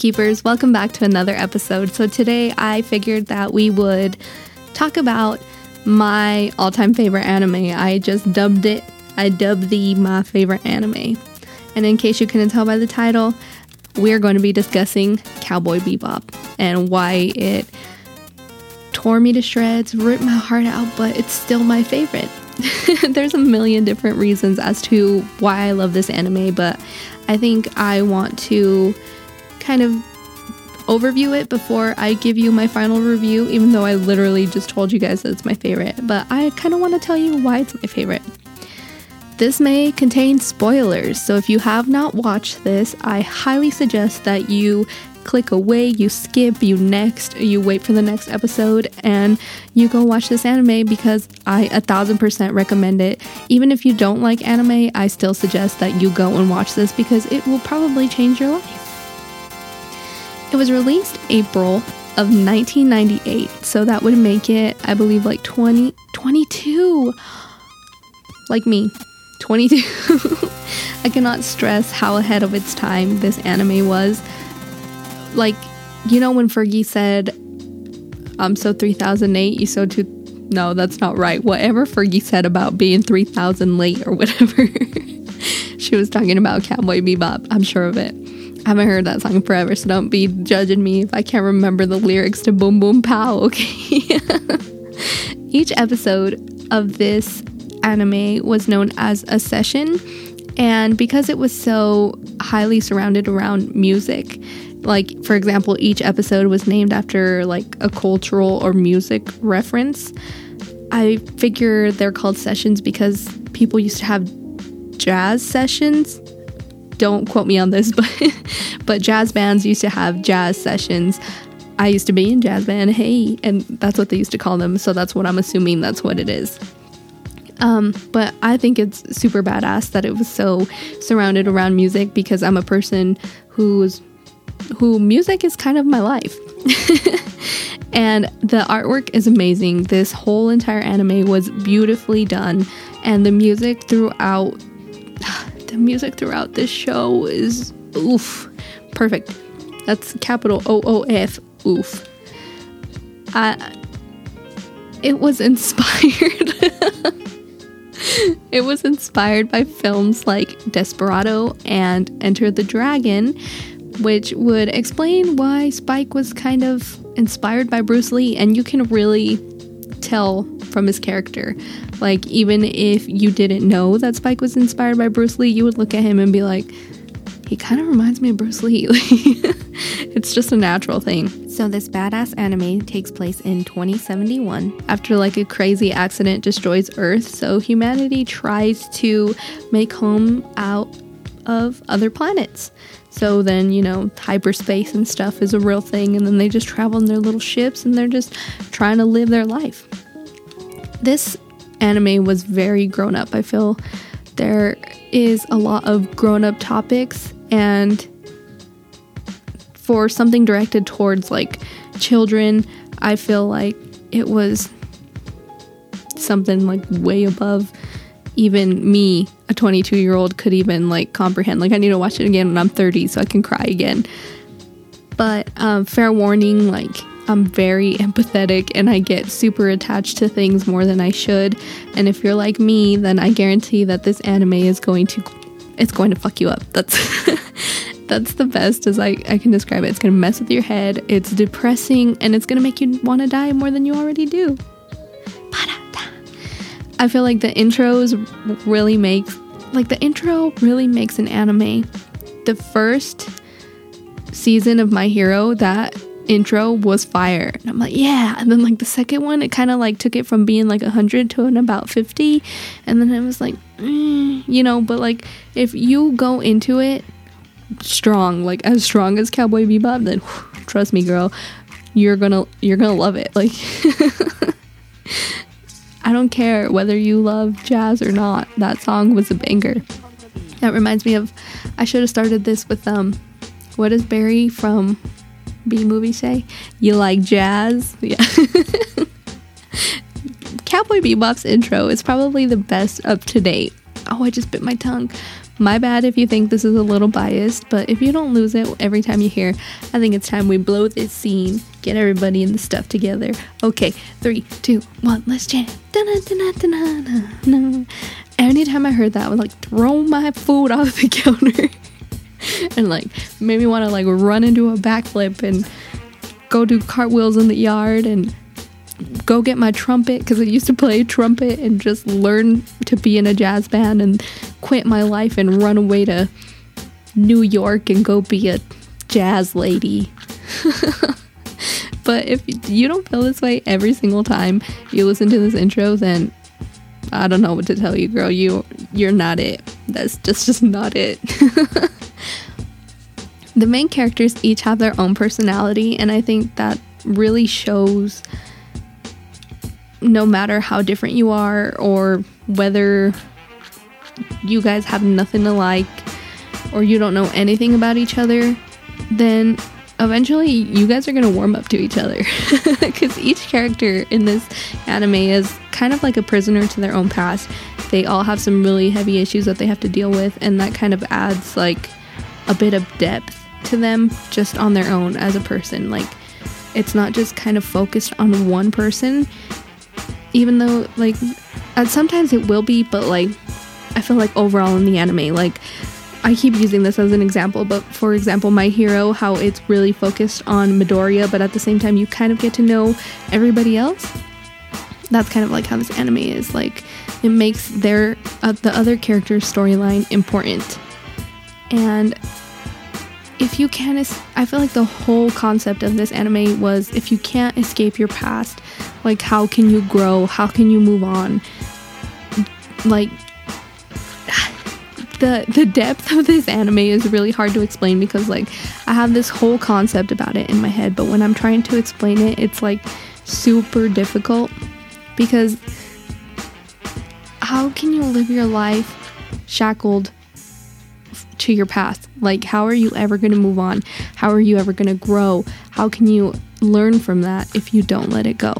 Shopkeepers, welcome back to another episode. So today I figured that we would talk about my all-time favorite anime. I dubbed the My Favorite Anime. And in case you couldn't tell by the title, we're going to be discussing Cowboy Bebop and why it tore me to shreds, ripped my heart out, but it's still my favorite. There's a million different reasons as to why I love this anime, but I think I want to kind of overview it before I give you my final review, even though I literally just told you guys that it's my favorite, but I kind of want to tell you why it's my favorite. This may contain spoilers, so if you have not watched this, I highly suggest that you click away, you skip, you next, you wait for the next episode, and you go watch this anime because I 1000% recommend it. Even if you don't like anime, I still suggest that you go and watch this because it will probably change your life. It was released April of 1998, so that would make it, I believe, like 22. Like me. 22. I cannot stress how ahead of its time this anime was. Like, you know when Fergie said, so 3008, you so two... No, that's not right. Whatever Fergie said about being 3000 late or whatever. She was talking about Cowboy Bebop. I'm sure of it. I haven't heard that song forever, so don't be judging me if I can't remember the lyrics to Boom Boom Pow, okay? Each episode of this anime was known as a session, and because it was so highly surrounded around music, like for example each episode was named after like a cultural or music reference. I figure they're called sessions because people used to have jazz sessions, don't quote me on this, but jazz bands used to have jazz sessions. I used to be in jazz band, hey, and that's what they used to call them, so that's what I'm assuming that's what it is. But I think it's super badass that it was so surrounded around music because I'm a person who music is kind of my life. And the artwork is amazing. This whole entire anime was beautifully done, and the music throughout this show is oof perfect. That's capital OOF oof. It was inspired. It was inspired by films like Desperado and Enter the Dragon, which would explain why Spike was kind of inspired by Bruce Lee, and you can really tell from his character. Like, even if you didn't know that Spike was inspired by Bruce Lee, you would look at him and be like, he kind of reminds me of Bruce Lee. It's just a natural thing. So this badass anime takes place in 2071 after like a crazy accident destroys Earth. So humanity tries to make home out of other planets. So then, you know, hyperspace and stuff is a real thing. And then they just travel in their little ships and they're just trying to live their life. This anime was very grown up. I feel there is a lot of grown-up topics, and for something directed towards like children, I feel like it was something like way above even me, a 22-year-old, could even like comprehend. Like, I need to watch it again when I'm 30 so I can cry again. But fair warning, like, I'm very empathetic and I get super attached to things more than I should. And if you're like me, then I guarantee that this anime is going to fuck you up. That's that's the best as I can describe it. It's going to mess with your head. It's depressing and it's going to make you want to die more than you already do. I feel like the intro really makes an anime. The first season of My Hero, that intro was fire, and I'm like, yeah. And then like the second one, it kind of like took it from being like 100 to about 50, and then I was like, you know. But like, if you go into it strong as Cowboy Bebop, then whew, trust me, girl, you're gonna love it. Like, I don't care whether you love jazz or not, that song was a banger. That reminds me of, I should have started this with what does Barry from B-movie say? You like jazz? Yeah. Cowboy Bebop's intro is probably the best up to date. Oh, I just bit my tongue. My bad if you think this is a little biased, but if you don't lose it every time you hear, I think it's time we blow this scene. Get everybody in the stuff together. Okay, 3, 2, 1, let's chant. Anytime I heard that, I would like throw my food off the counter and like made me want to like run into a backflip and go do cartwheels in the yard and go get my trumpet, because I used to play trumpet and just learn to be in a jazz band and quit my life and run away to New York and go be a jazz lady. But if you don't feel this way every single time you listen to this intro, then I don't know what to tell you, girl. You're not it. That's just not it. The main characters each have their own personality, and I think that really shows no matter how different you are or whether you guys have nothing to like or you don't know anything about each other, then eventually you guys are going to warm up to each other, because each character in this anime is kind of like a prisoner to their own past. They all have some really heavy issues that they have to deal with, and that kind of adds like a bit of depth to them just on their own as a person. Like, it's not just kind of focused on one person, even though like sometimes it will be, but like I feel like overall in the anime, like I keep using this as an example, but for example, My Hero, how it's really focused on Midoriya, but at the same time you kind of get to know everybody else. That's kind of like how this anime is. Like, it makes their the other character's storyline important. And if you can't, I feel like the whole concept of this anime was, if you can't escape your past, like, how can you grow? How can you move on? Like, the depth of this anime is really hard to explain, because, like, I have this whole concept about it in my head, but when I'm trying to explain it, it's, like, super difficult, because how can you live your life shackled to your past? Like, how are you ever going to move on? How are you ever going to grow? How can you learn from that if you don't let it go?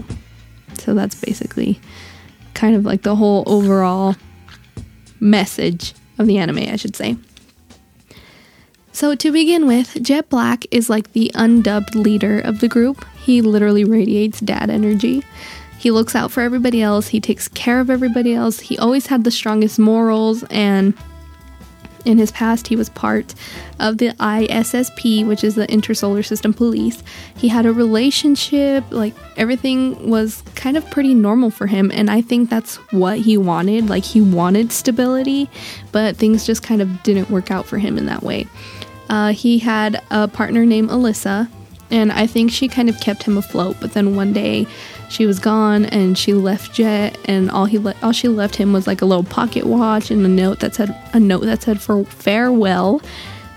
So that's basically kind of like the whole overall message of the anime, I should say. So to begin with, Jet Black is like the undubbed leader of the group. He literally radiates dad energy. He looks out for everybody else. He takes care of everybody else. He always had the strongest morals, and in his past, he was part of the ISSP, which is the Intersolar System Police. He had a relationship, like, everything was kind of pretty normal for him, and I think that's what he wanted. Like, he wanted stability, but things just kind of didn't work out for him in that way. He had a partner named Alyssa, and I think she kind of kept him afloat, but then one day she was gone and she left Jet, and all she left him was like a little pocket watch and a note that said for farewell.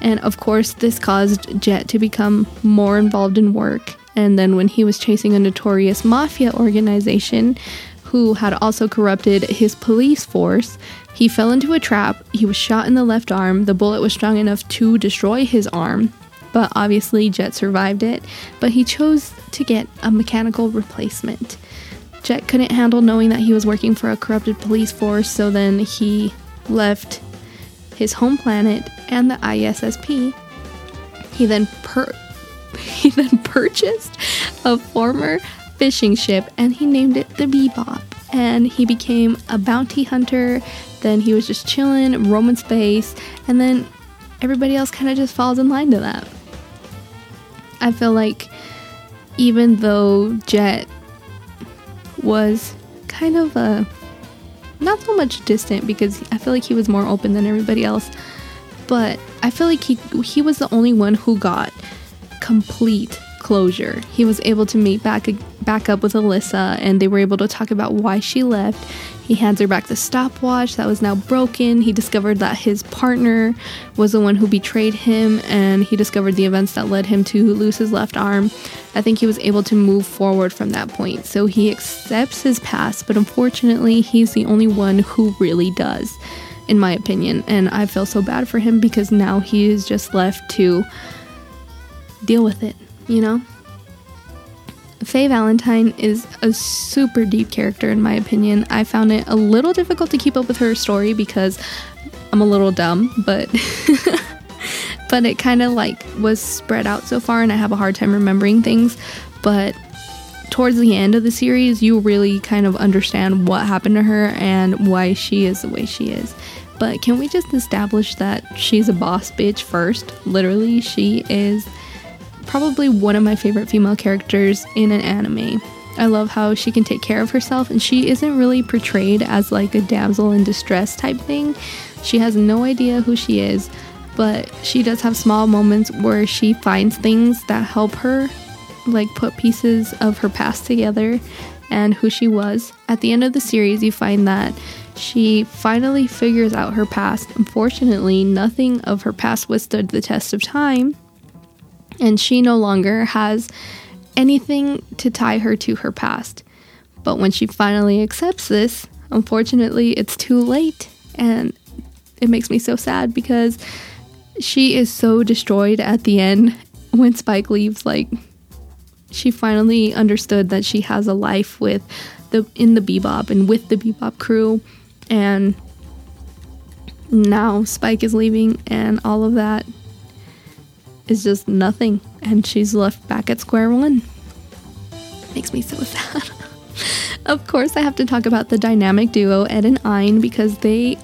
And of course this caused Jet to become more involved in work, and then when he was chasing a notorious mafia organization who had also corrupted his police force, he fell into a trap. He was shot in the left arm. The bullet was strong enough to destroy his arm, but obviously Jet survived it, but he chose to get a mechanical replacement. Jet couldn't handle knowing that he was working for a corrupted police force, so then he left his home planet and the ISSP. He then purchased a former fishing ship, and he named it the Bebop, and he became a bounty hunter. Then he was just chilling, roaming space, and then everybody else kind of just falls in line to that. I feel like even though Jet was kind of not so much distant, because I feel like he was more open than everybody else, but I feel like he was the only one who got complete closure. He was able to meet back up with Alyssa, and they were able to talk about why she left. He hands her back the stopwatch that was now broken. He discovered that his partner was the one who betrayed him, and he discovered the events that led him to lose his left arm. I think he was able to move forward from that point. So he accepts his past, but unfortunately he's the only one who really does, in my opinion, and I feel so bad for him, because now he is just left to deal with it. You know, Faye Valentine is a super deep character in my opinion. I found it a little difficult to keep up with her story, because I'm a little dumb, but but it kind of like was spread out so far, and I have a hard time remembering things. But towards the end of the series, you really kind of understand what happened to her and why she is the way she is. But can we just establish that she's a boss bitch first? Literally, she is probably one of my favorite female characters in an anime. I love how she can take care of herself, and she isn't really portrayed as like a damsel in distress type thing. She has no idea who she is, but she does have small moments where she finds things that help her like put pieces of her past together and who she was. At the end of the series, you find that she finally figures out her past. Unfortunately, nothing of her past withstood the test of time, and she no longer has anything to tie her to her past. But when she finally accepts this, unfortunately, it's too late, and it makes me so sad because she is so destroyed at the end when Spike leaves. Like, she finally understood that she has a life in the Bebop and with the Bebop crew, and now Spike is leaving, and all of that is just nothing, and she's left back at square one. Makes me so sad. Of course, I have to talk about the dynamic duo Ed and Ein, because they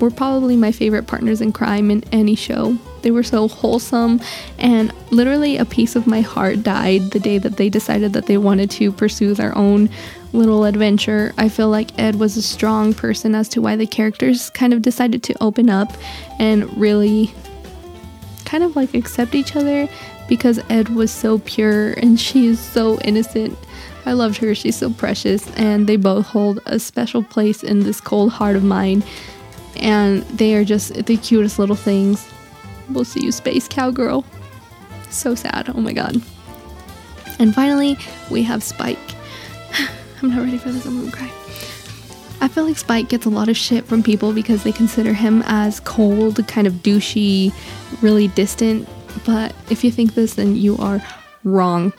were probably my favorite partners in crime in any show. They were so wholesome, and literally a piece of my heart died the day that they decided that they wanted to pursue their own little adventure. I feel like Ed was a strong person as to why the characters kind of decided to open up and really kind of like accept each other, because Ed was so pure and she is so innocent. I loved her. She's so precious, and they both hold a special place in this cold heart of mine, and they are just the cutest little things. We'll see you, Space Cowgirl. So sad. Oh my god. And finally, we have Spike. I'm not ready for this. I'm gonna cry. I feel like Spike gets a lot of shit from people because they consider him as cold, kind of douchey, really distant. But if you think this, then you are wrong.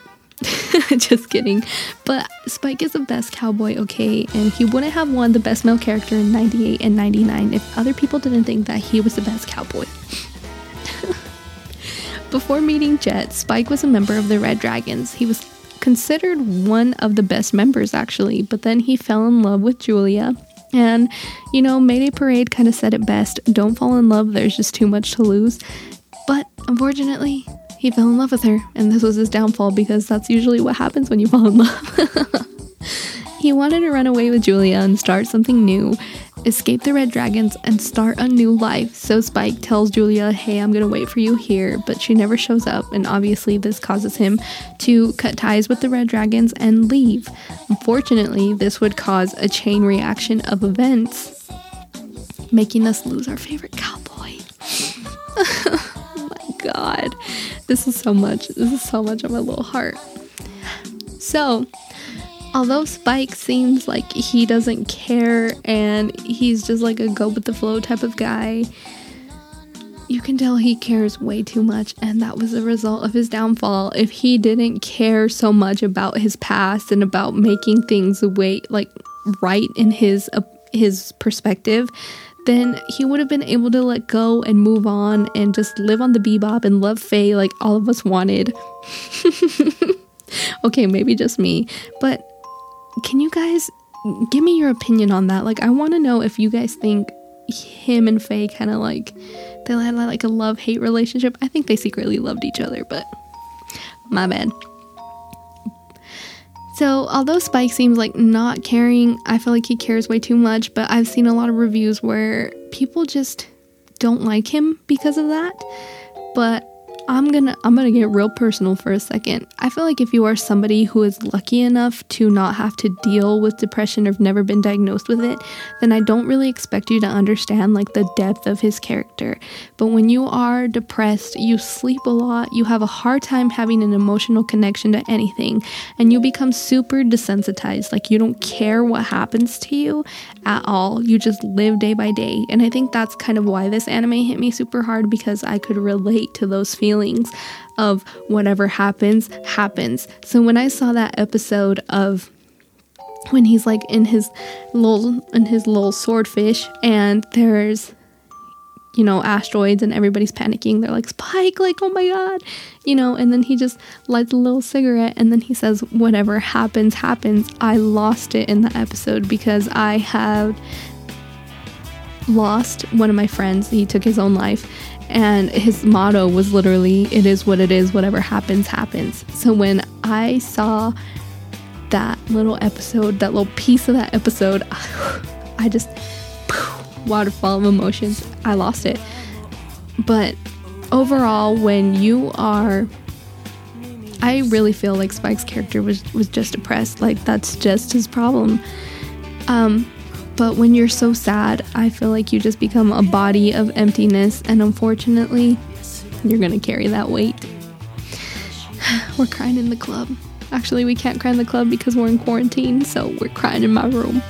Just kidding. But Spike is the best cowboy, okay? And he wouldn't have won the best male character in 98 and 99 if other people didn't think that he was the best cowboy. Before meeting Jet, Spike was a member of the Red Dragons. He was considered one of the best members, actually, but then he fell in love with Julia. And, you know, Mayday Parade kind of said it best. Don't fall in love. There's just too much to lose. But unfortunately, he fell in love with her, and this was his downfall, because that's usually what happens when you fall in love. He wanted to run away with Julia and start something new, escape the Red Dragons, and start a new life. So Spike tells Julia, hey, I'm gonna wait for you here, but she never shows up, and obviously this causes him to cut ties with the Red Dragons and leave. Unfortunately, this would cause a chain reaction of events, making us lose our favorite cowboy. Oh my god, this is so much of my little heart. So although Spike seems like he doesn't care and he's just like a go with the flow type of guy, you can tell he cares way too much, and that was the result of his downfall. If he didn't care so much about his past and about making things right in his perspective, then he would have been able to let go and move on and just live on the Bebop and love Faye like all of us wanted. Okay, maybe just me, but can you guys give me your opinion on that? Like, I want to know if you guys think him and Faye kind of like, they had like a love-hate relationship. I think they secretly loved each other, but my bad. So, although Spike seems like not caring, I feel like he cares way too much, but I've seen a lot of reviews where people just don't like him because of that. But I'm gonna get real personal for a second. I feel like if you are somebody who is lucky enough to not have to deal with depression or have never been diagnosed with it, then I don't really expect you to understand like the depth of his character. But when you are depressed, you sleep a lot, you have a hard time having an emotional connection to anything, and you become super desensitized. Like, you don't care what happens to you at all. You just live day by day. And I think that's kind of why this anime hit me super hard, because I could relate to those feelings of whatever happens. So when I saw that episode of when he's like in his little Swordfish, and there's you know, asteroids, and everybody's panicking. They're like, Spike, like, oh my God, you know, and then he just lights a little cigarette and then he says, whatever happens, happens. I lost it in the episode because I had lost one of my friends. He took his own life and his motto was literally, it is what it is, whatever happens, happens. So when I saw that little episode, that little piece of that episode, I just... waterfall of emotions. I lost it. But overall, when you are, I really feel like Spike's character was just depressed. Like, that's just his problem. But when you're so sad, I feel like you just become a body of emptiness, and unfortunately, you're gonna carry that weight. We're crying in the club. Actually, we can't cry in the club because we're in quarantine, so we're crying in my room.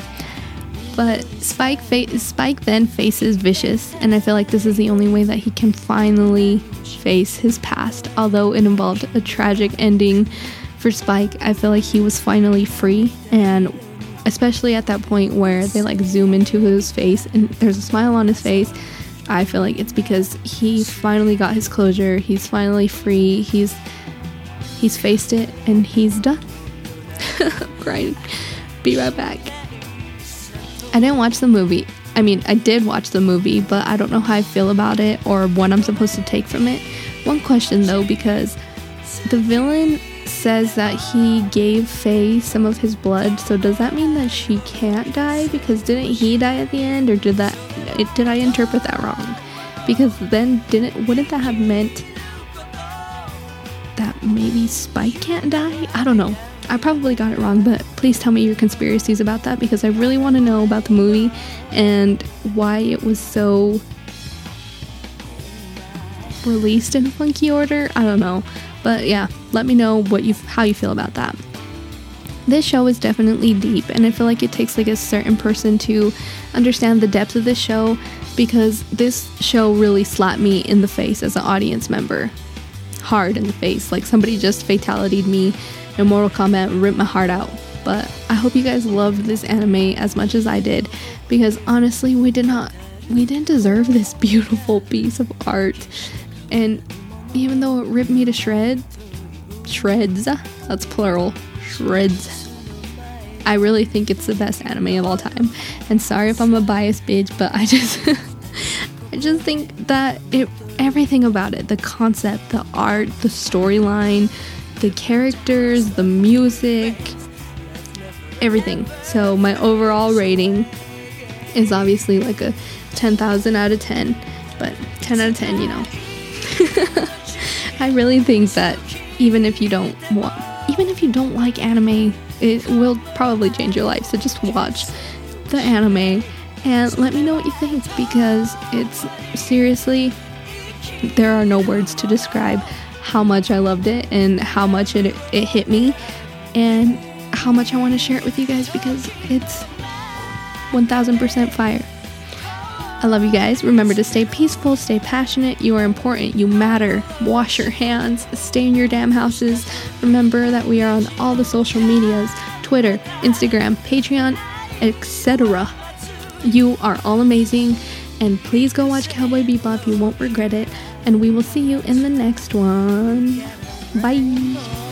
But Spike then faces Vicious, and I feel like this is the only way that he can finally face his past. Although it involved a tragic ending for Spike, I feel like he was finally free, and especially at that point where they like zoom into his face and there's a smile on his face, I feel like it's because he finally got his closure, he's finally free, he's faced it, and he's done. Right. Be right back. I didn't watch the movie. I mean, I did watch the movie, but I don't know how I feel about it or what I'm supposed to take from it. One question, though, because the villain says that he gave Faye some of his blood, so does that mean that she can't die? Because didn't he die at the end, or did I interpret that wrong? Because then wouldn't that have meant that maybe Spike can't die? I don't know. I probably got it wrong, but please tell me your conspiracies about that, because I really want to know about the movie and why it was so released in funky order. I don't know, but yeah, let me know how you feel about that. This show is definitely deep, and I feel like it takes like a certain person to understand the depth of this show, because this show really slapped me in the face as an audience member, hard in the face, like somebody just fatality'd me. And Mortal Kombat ripped my heart out. But I hope you guys loved this anime as much as I did, because honestly, we didn't deserve this beautiful piece of art. And even though it ripped me to shreds, that's plural, shreds, I really think it's the best anime of all time. And sorry if I'm a biased bitch, but I just I just think that everything about it, the concept, the art, the storyline, the characters, the music, everything. So my overall rating is obviously like a 10,000 out of 10, but 10 out of 10, you know. I really think that even if you don't like anime, it will probably change your life. So just watch the anime and let me know what you think, because it's seriously, there are no words to describe how much I loved it and how much it hit me and how much I want to share it with you guys, because it's 1000% fire. I love you guys. Remember to stay peaceful, stay passionate. You are important. You matter. Wash your hands. Stay in your damn houses. Remember that we are on all the social medias, Twitter, Instagram, Patreon, etc. You are all amazing. And please go watch Cowboy Bebop. You won't regret it. And we will see you in the next one. Bye.